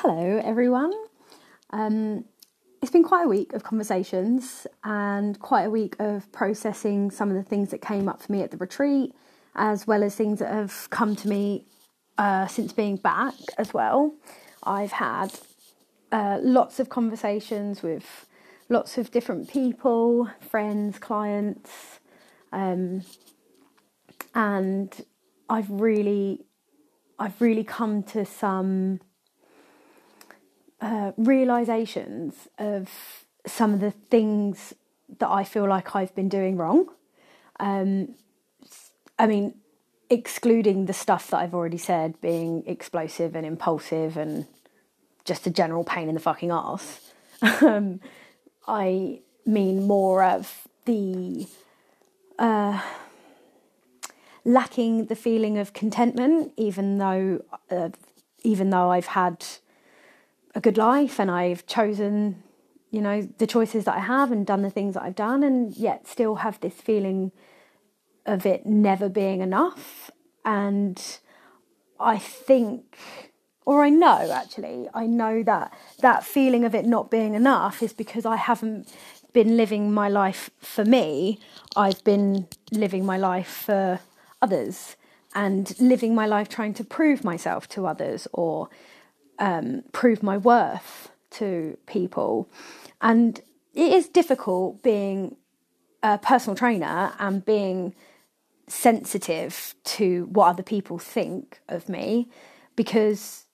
Hello everyone. It's been quite a week of conversations and quite a week of processing some of the things that came up for me at the retreat, as well as things that have come to me since being back as well. I've had lots of conversations with lots of different people, friends, clients, and I've really come to some realizations of some of the things that I feel like I've been doing wrong. I mean, excluding the stuff that I've already said, being explosive and impulsive and just a general pain in the fucking arse. I mean more of the lacking the feeling of contentment, even though I've had a good life and I've chosen, you know, the choices that I have and done the things that I've done, and yet still have this feeling of it never being enough. And I know that feeling of it not being enough is because I haven't been living my life for me. I've been living my life for others and living my life trying to prove myself to others, or prove my worth to people. And it is difficult being a personal trainer and being sensitive to what other people think of me, because,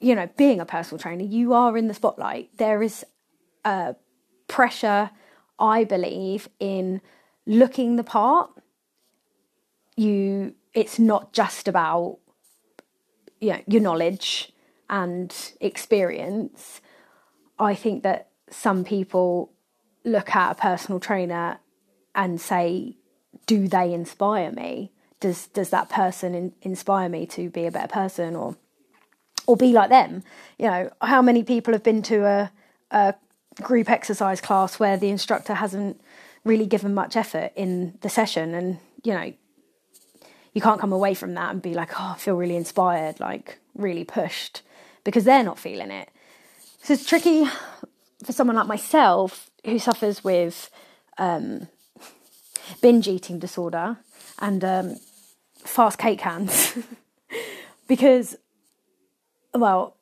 you know, being a personal trainer, you are in the spotlight. There is a pressure, I believe, in looking the part. It's not just about, you know, your knowledge and experience. I think that some people look at a personal trainer and say, do they inspire me? Does that person inspire me to be a better person or be like them? You know, how many people have been to a group exercise class where the instructor hasn't really given much effort in the session, and, you know, you can't come away from that and be like, oh, I feel really inspired, like really pushed, because they're not feeling it. So it's tricky for someone like myself who suffers with binge eating disorder and fast cake cans, because, well,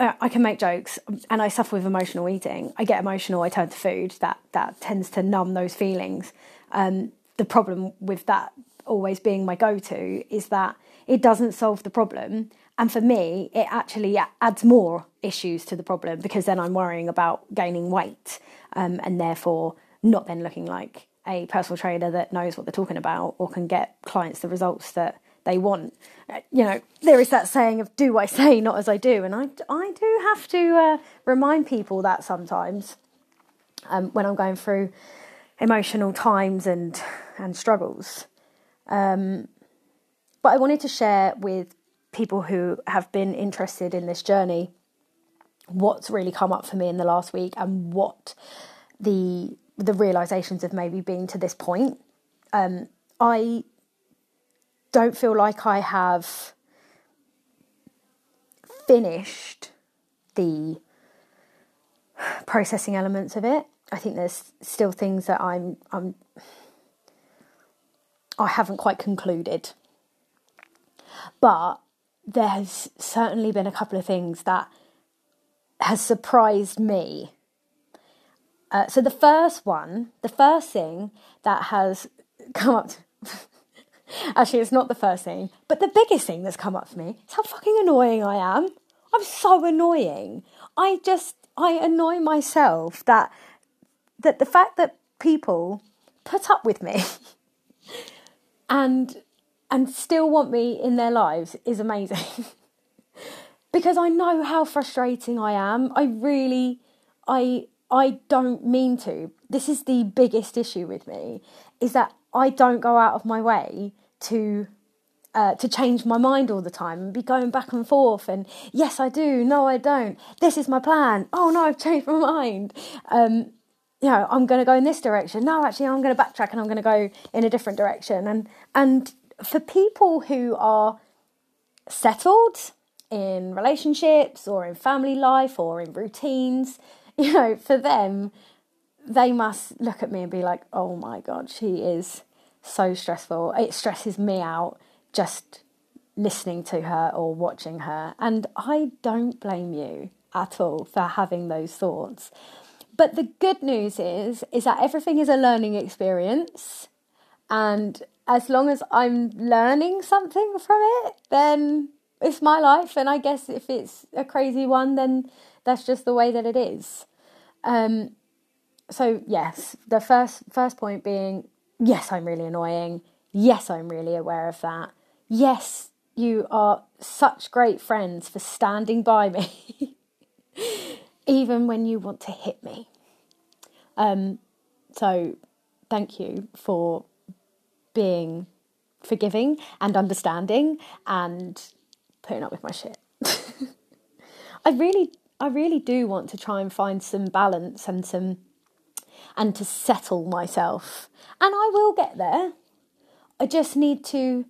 I can make jokes and I suffer with emotional eating. I get emotional, I turn to food. That tends to numb those feelings. The problem with that always being my go-to is that it doesn't solve the problem. And for me, it actually adds more issues to the problem, because then I'm worrying about gaining weight and therefore not then looking like a personal trainer that knows what they're talking about or can get clients the results that they want. You know, there is that saying of do I say, not as I do. And I do have to remind people that sometimes when I'm going through emotional times and struggles. But I wanted to share with people who have been interested in this journey what's really come up for me in the last week, and what the realizations have maybe been to this point. I don't feel like I have finished the processing elements of it. I think there's still things that I haven't quite concluded, but there has certainly been a couple of things that has surprised me. So the first thing that has come up, actually it's not the first thing, but the biggest thing that's come up for me is how fucking annoying I am. I'm so annoying. I annoy myself that the fact that people put up with me and still want me in their lives is amazing, because I know how frustrating I am. I don't mean to. This is the biggest issue with me, is that I don't go out of my way to change my mind all the time and be going back and forth. And yes, I do. No, I don't. This is my plan. Oh no, I've changed my mind. You know, I'm going to go in this direction. No, actually, I'm going to backtrack and I'm going to go in a different direction. And for people who are settled in relationships or in family life or in routines, you know, for them, they must look at me and be like, oh my God, she is so stressful. It stresses me out just listening to her or watching her. And I don't blame you at all for having those thoughts. But the good news is that everything is a learning experience. And as long as I'm learning something from it, then it's my life. And I guess if it's a crazy one, then that's just the way that it is. So yes, the first point being, yes, I'm really annoying. Yes, I'm really aware of that. Yes, you are such great friends for standing by me, even when you want to hit me. So thank you for being forgiving and understanding and putting up with my shit. I really do want to try and find some balance and to settle myself. And I will get there. I just need to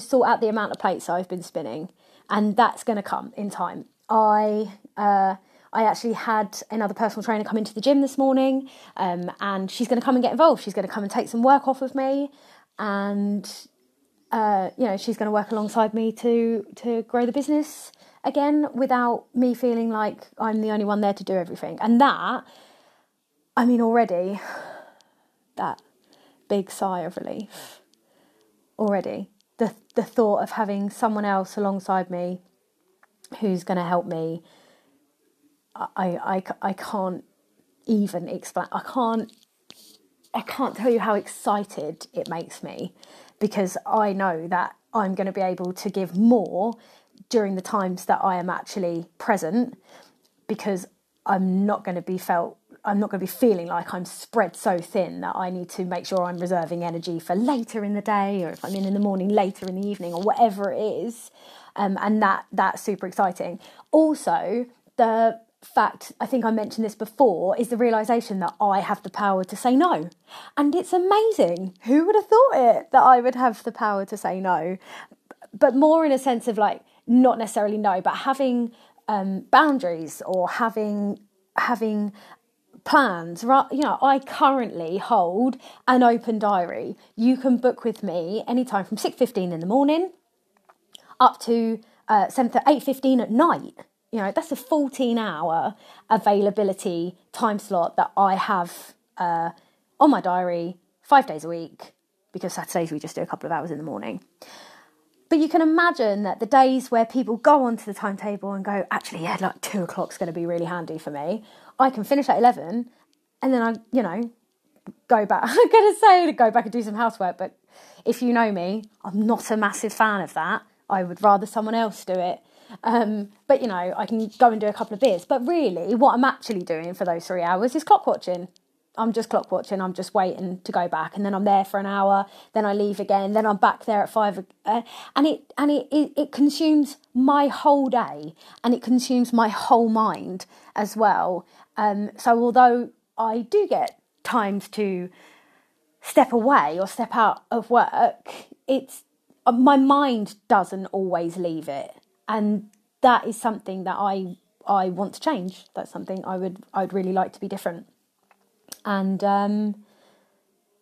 sort out the amount of plates I've been spinning, and that's going to come in time. I actually had another personal trainer come into the gym this morning, and she's going to come and get involved. She's going to come and take some work off of me, and you know, she's going to work alongside me to grow the business again without me feeling like I'm the only one there to do everything. And that, I mean, already that big sigh of relief. Already, the thought of having someone else alongside me who's going to help me, I can't even explain. I can't tell you how excited it makes me, because I know that I'm going to be able to give more during the times that I am actually present, because I'm not going to be feeling like I'm spread so thin that I need to make sure I'm reserving energy for later in the day, or if I'm in the morning, later in the evening, or whatever it is. And that's super exciting. Also, the fact, I think I mentioned this before, is the realisation that I have the power to say no. And it's amazing. Who would have thought it, that I would have the power to say no? But more in a sense of like, not necessarily no, but having boundaries or having plans, right? You know, I currently hold an open diary. You can book with me anytime from 6:15 in the morning up to 8:15 at night. You know, that's a 14-hour availability time slot that I have on my diary 5 days a week, because Saturdays we just do a couple of hours in the morning. But you can imagine that the days where people go onto the timetable and go, actually, yeah, like 2 o'clock's going to be really handy for me. I can finish at 11, and then I, you know, go back. I'm going to say go back and do some housework, but if you know me, I'm not a massive fan of that. I would rather someone else do it. But, you know, I can go and do a couple of beers. But really, what I'm actually doing for those 3 hours is clock watching. I'm just clock watching. I'm just waiting to go back, and then I'm there for an hour. Then I leave again. Then I'm back there at 5, and it consumes my whole day, and it consumes my whole mind as well. So although I do get times to step away or step out of work, it's my mind doesn't always leave it, and that is something that I want to change. That's something I'd really like to be different. And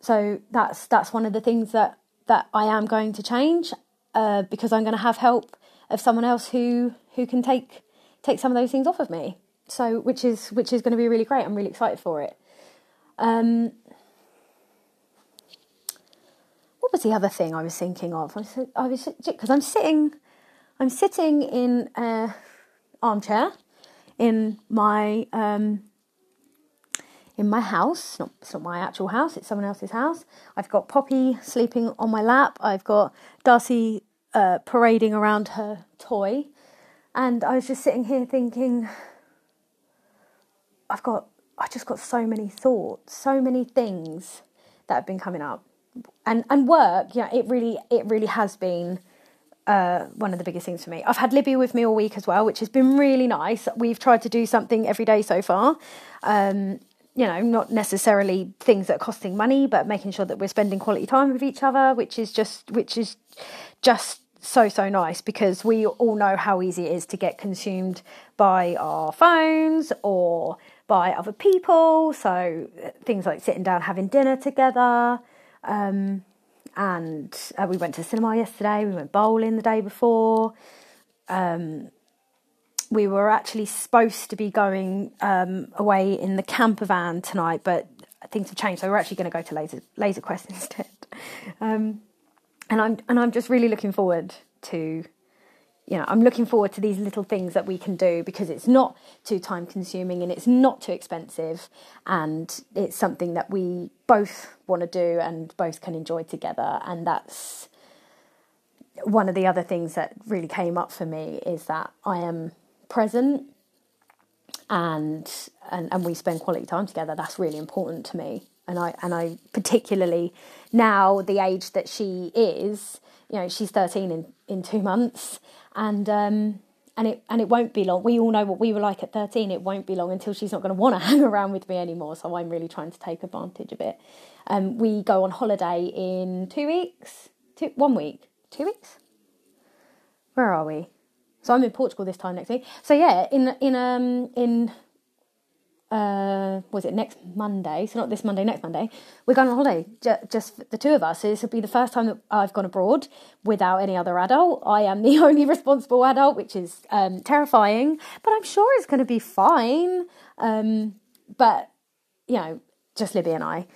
so that's one of the things that I am going to change, because I'm going to have help of someone else who can take some of those things off of me. So which is going to be really great. I'm really excited for it. What was the other thing I was thinking of? I was because I'm sitting in an armchair in my. In my house, it's not my actual house, it's someone else's house. I've got Poppy sleeping on my lap. I've got Darcy parading around her toy. And I was just sitting here thinking, I just got so many thoughts, so many things that have been coming up. And work, yeah, it really has been one of the biggest things for me. I've had Libby with me all week as well, which has been really nice. We've tried to do something every day so far. You know, not necessarily things that are costing money, but making sure that we're spending quality time with each other, which is just so nice, because we all know how easy it is to get consumed by our phones or by other people. So things like sitting down, having dinner together. And we went to the cinema yesterday. We went bowling the day before. We were actually supposed to be going away in the camper van tonight, but things have changed. So we're actually going to go to Laser Quest instead. And I'm just really looking forward to, you know, I'm looking forward to these little things that we can do, because it's not too time consuming and it's not too expensive, and it's something that we both want to do and both can enjoy together. And that's one of the other things that really came up for me, is that I am present and we spend quality time together. That's really important to me. And I particularly now, the age that she is, you know, she's 13 in 2 months, and it won't be long. We all know what we were like at 13. It won't be long until she's not going to want to hang around with me anymore. So I'm really trying to take advantage of it. We go on holiday in 2 weeks, 2 weeks. Where are we? So I'm in Portugal this time next week. So yeah, was it next Monday? So not this Monday, next Monday. We're going on holiday, just the two of us. So this will be the first time that I've gone abroad without any other adult. I am the only responsible adult, which is terrifying, but I'm sure it's going to be fine. But, you know, just Libby and I.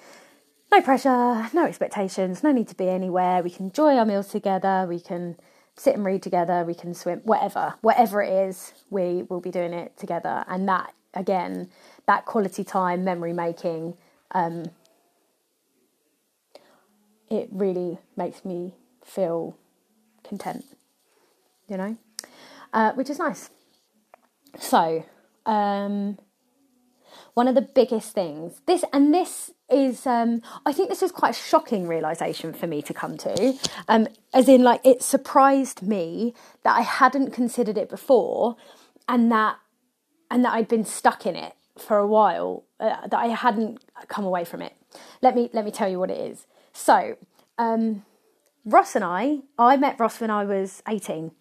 No pressure, no expectations, no need to be anywhere. We can enjoy our meals together. We can sit and read together. We can swim, whatever it is, we will be doing it together. And that, again, that quality time, memory making, it really makes me feel content, you know, which is nice. So one of the biggest things, this is, I think this is quite a shocking realisation for me to come to, as in, like, it surprised me that I hadn't considered it before, and that I'd been stuck in it for a while, that I hadn't come away from it. Let me tell you what it is. So, Ross and I met Ross when I was 18,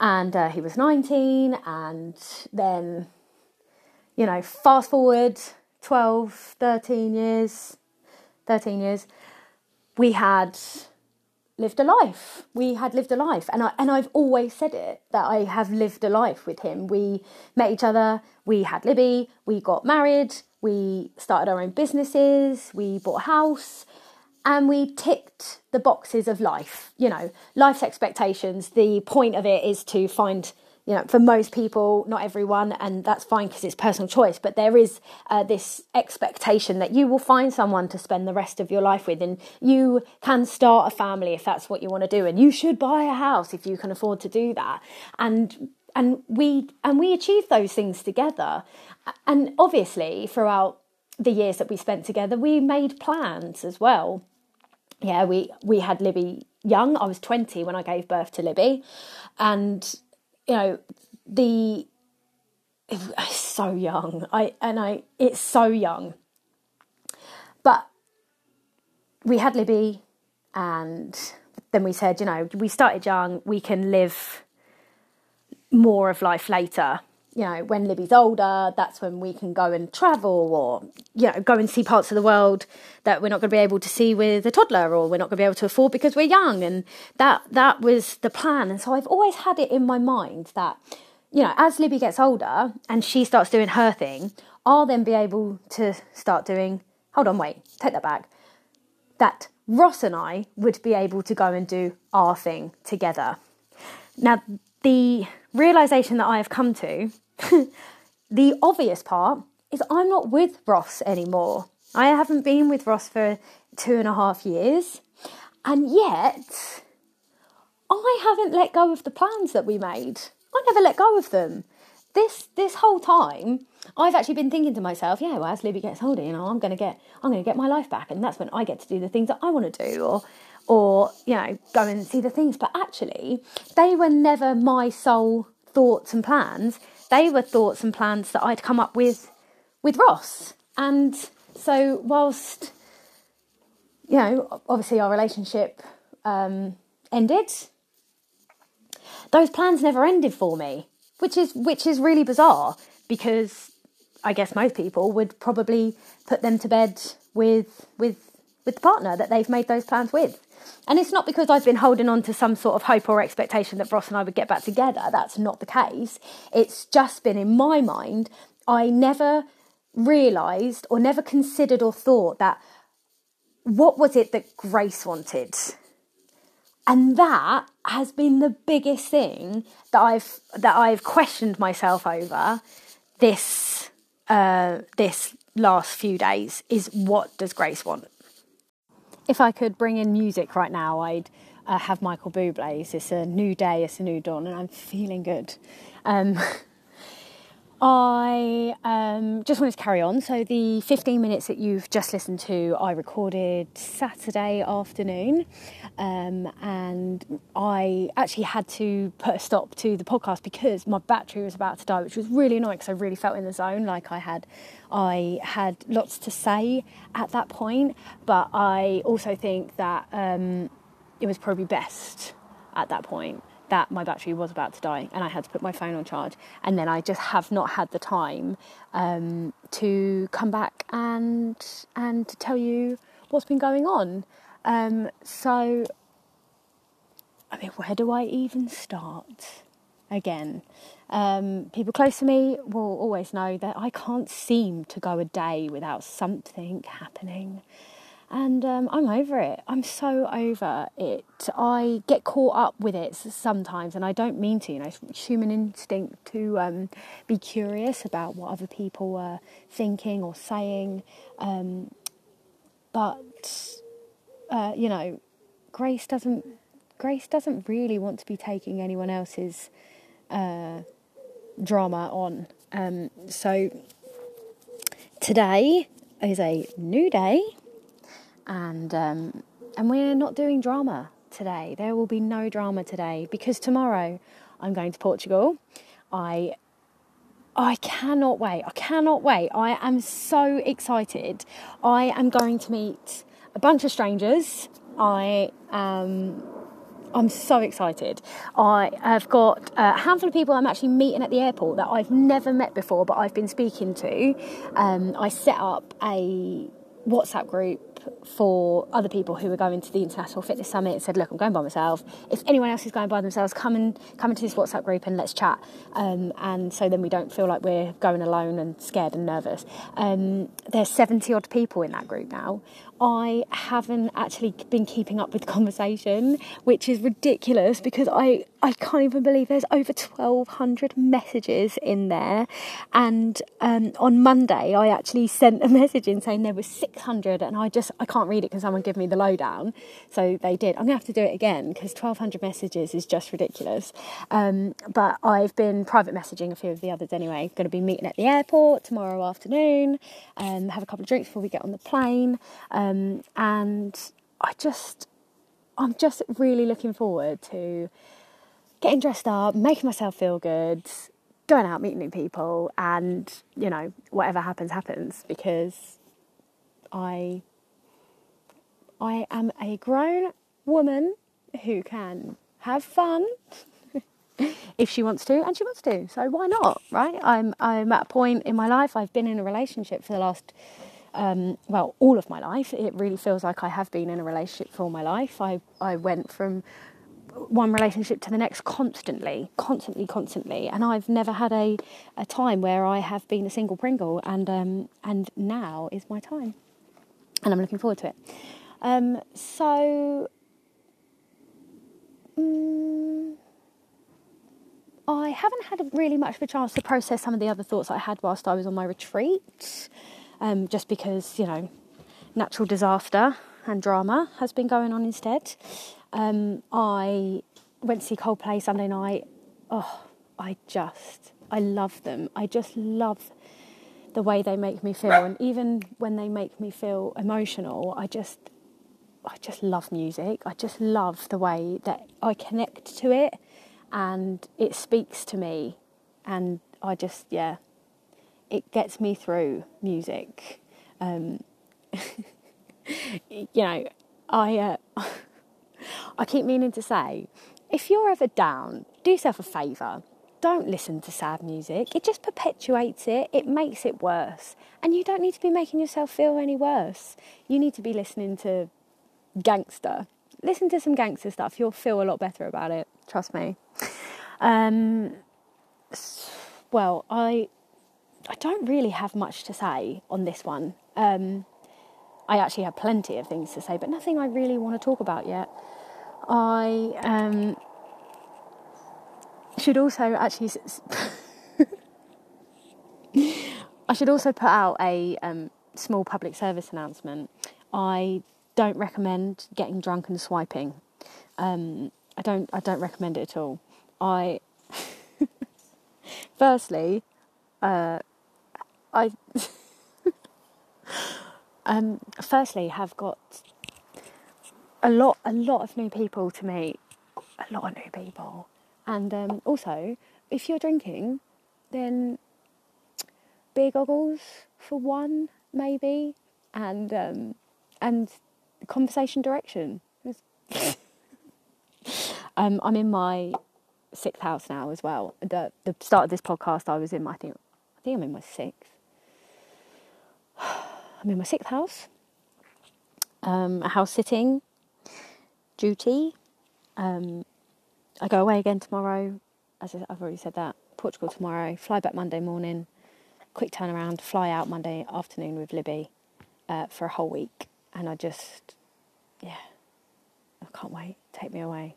and he was 19, and then, you know, fast forward 13 years, we had lived a life. We had lived a life, and I've always said it, that I have lived a life with him. We met each other, we had Libby, we got married, we started our own businesses, we bought a house, and we ticked the boxes of life, you know, life's expectations. The point of it is to find, you know, for most people, not everyone, and that's fine because it's personal choice, but there is this expectation that you will find someone to spend the rest of your life with, and you can start a family if that's what you want to do, and you should buy a house if you can afford to do that. And we achieved those things together. And obviously, throughout the years that we spent together, we made plans as well. Yeah, we had Libby young. I was 20 when I gave birth to Libby, and, you know, it's so young, but we had Libby, and then we said, you know, we started young, we can live more of life later. You know, when Libby's older, that's when we can go and travel, or, you know, go and see parts of the world that we're not going to be able to see with a toddler, or we're not going to be able to afford because we're young. And that was the plan. And so I've always had it in my mind that, you know, as Libby gets older and she starts doing her thing, I'll then be able to start doing, that Ross and I would be able to go and do our thing together. Now, the realisation that I have come to, the obvious part, is I'm not with Ross anymore. I haven't been with Ross for 2.5 years, and yet I haven't let go of the plans that we made. I never let go of them. This whole time, I've actually been thinking to myself, yeah, well, as Libby gets older, you know, I'm going to get my life back, and that's when I get to do the things that I want to do, or, you know, go and see the things. But actually, they were never my sole thoughts and plans. They were thoughts and plans that I'd come up with Ross. And so whilst, you know, obviously our relationship ended, those plans never ended for me, which is really bizarre, because I guess most people would probably put them to bed with the partner that they've made those plans with. And it's not because I've been holding on to some sort of hope or expectation that Ross and I would get back together. That's not the case. It's just been in my mind, I never realised or never considered or thought that what was it that Grace wanted? And that has been the biggest thing that I've questioned myself over this last few days, is what does Grace want? If I could bring in music right now, I'd have Michael Bublé's "It's a New Day, It's a New Dawn," and I'm feeling good. I just wanted to carry on. So the 15 minutes that you've just listened to, I recorded Saturday afternoon, and I actually had to put a stop to the podcast because my battery was about to die, which was really annoying because I really felt in the zone. Like I had lots to say at that point, but I also think that it was probably best at that point that my battery was about to die and I had to put my phone on charge. And then I just have not had the time to come back and tell you what's been going on. So, I mean, where do I even start again? People close to me will always know that I can't seem to go a day without something happening. And I'm over it. I'm so over it. I get caught up with it sometimes, and I don't mean to. You know, it's human instinct to be curious about what other people are thinking or saying. You know, Grace doesn't really want to be taking anyone else's drama on. So today is a new day. And we're not doing drama today. There will be no drama today, because tomorrow I'm going to Portugal. I cannot wait. I cannot wait. I am so excited. I am going to meet a bunch of strangers. I'm so excited. I have got a handful of people I'm actually meeting at the airport that I've never met before, but I've been speaking to. I set up a WhatsApp group for other people who were going to the International Fitness Summit and said, look, I'm going by myself. If anyone else is going by themselves, come into this WhatsApp group and let's chat. And so then we don't feel like we're going alone and scared and nervous. There's 70 odd people in that group now. I haven't actually been keeping up with the conversation, which is ridiculous because I can't even believe there's over 1,200 messages in there. And on Monday, I actually sent a message in saying there were 600, and I can't read it. Can someone give me the lowdown? So they did. I'm going to have to do it again because 1,200 messages is just ridiculous. But I've been private messaging a few of the others anyway. Going to be meeting at the airport tomorrow afternoon, have a couple of drinks before we get on the plane. And I'm just really looking forward to getting dressed up, making myself feel good, going out, meeting new people, and, you know, whatever happens, because I am a grown woman who can have fun if she wants to, and she wants to, so why not, right? I'm at a point in my life, I've been in a relationship for the last all of my life. It really feels like I have been in a relationship for all my life. I went from one relationship to the next constantly, and I've never had a time where I have been a single Pringle, and now is my time, and I'm looking forward to it. I haven't had really much of a chance to process some of the other thoughts I had whilst I was on my retreat. Just because, you know, natural disaster and drama has been going on instead. I went to see Coldplay Sunday night. Oh, I love them. I just love the way they make me feel. And even when they make me feel emotional, I just love music. I just love the way that I connect to it and it speaks to me. And it gets me through music. You know, I keep meaning to say, if you're ever down, do yourself a favour. Don't listen to sad music. It just perpetuates it. It makes it worse. And you don't need to be making yourself feel any worse. You need to be listening to gangster. Listen to some gangster stuff. You'll feel a lot better about it. Trust me. Well, I don't really have much to say on this one. I actually have plenty of things to say, but nothing I really want to talk about yet. I should also actually... I should also put out a small public service announcement. I don't recommend getting drunk and swiping. I don't recommend it at all. Firstly... I have got a lot of new people to meet, and also, if you're drinking, then beer goggles for one, maybe, and conversation direction. I'm in my 6th house now as well. The start of this podcast, I was in my, I think I'm in my 6th. I'm in my 6th house. House sitting duty. I go away again tomorrow. As I've already said that. Portugal tomorrow. Fly back Monday morning. Quick turnaround. Fly out Monday afternoon with Libby for a whole week. And I just, yeah, I can't wait. Take me away.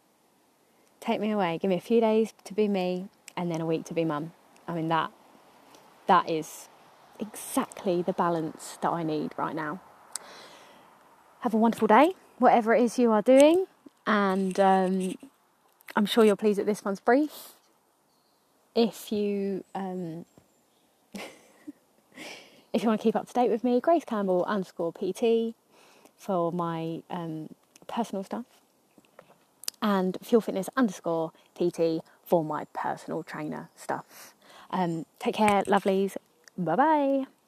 Take me away. Give me a few days to be me and then a week to be mum. I mean, that is exactly the balance that I need right now. Have a wonderful day, whatever it is you are doing. And I'm sure you're pleased that this one's brief. If you if you want to keep up to date with me, Grace Campbell _PT for my personal stuff. And FuelFitness _PT for my personal trainer stuff. Take care, lovelies. Bye-bye.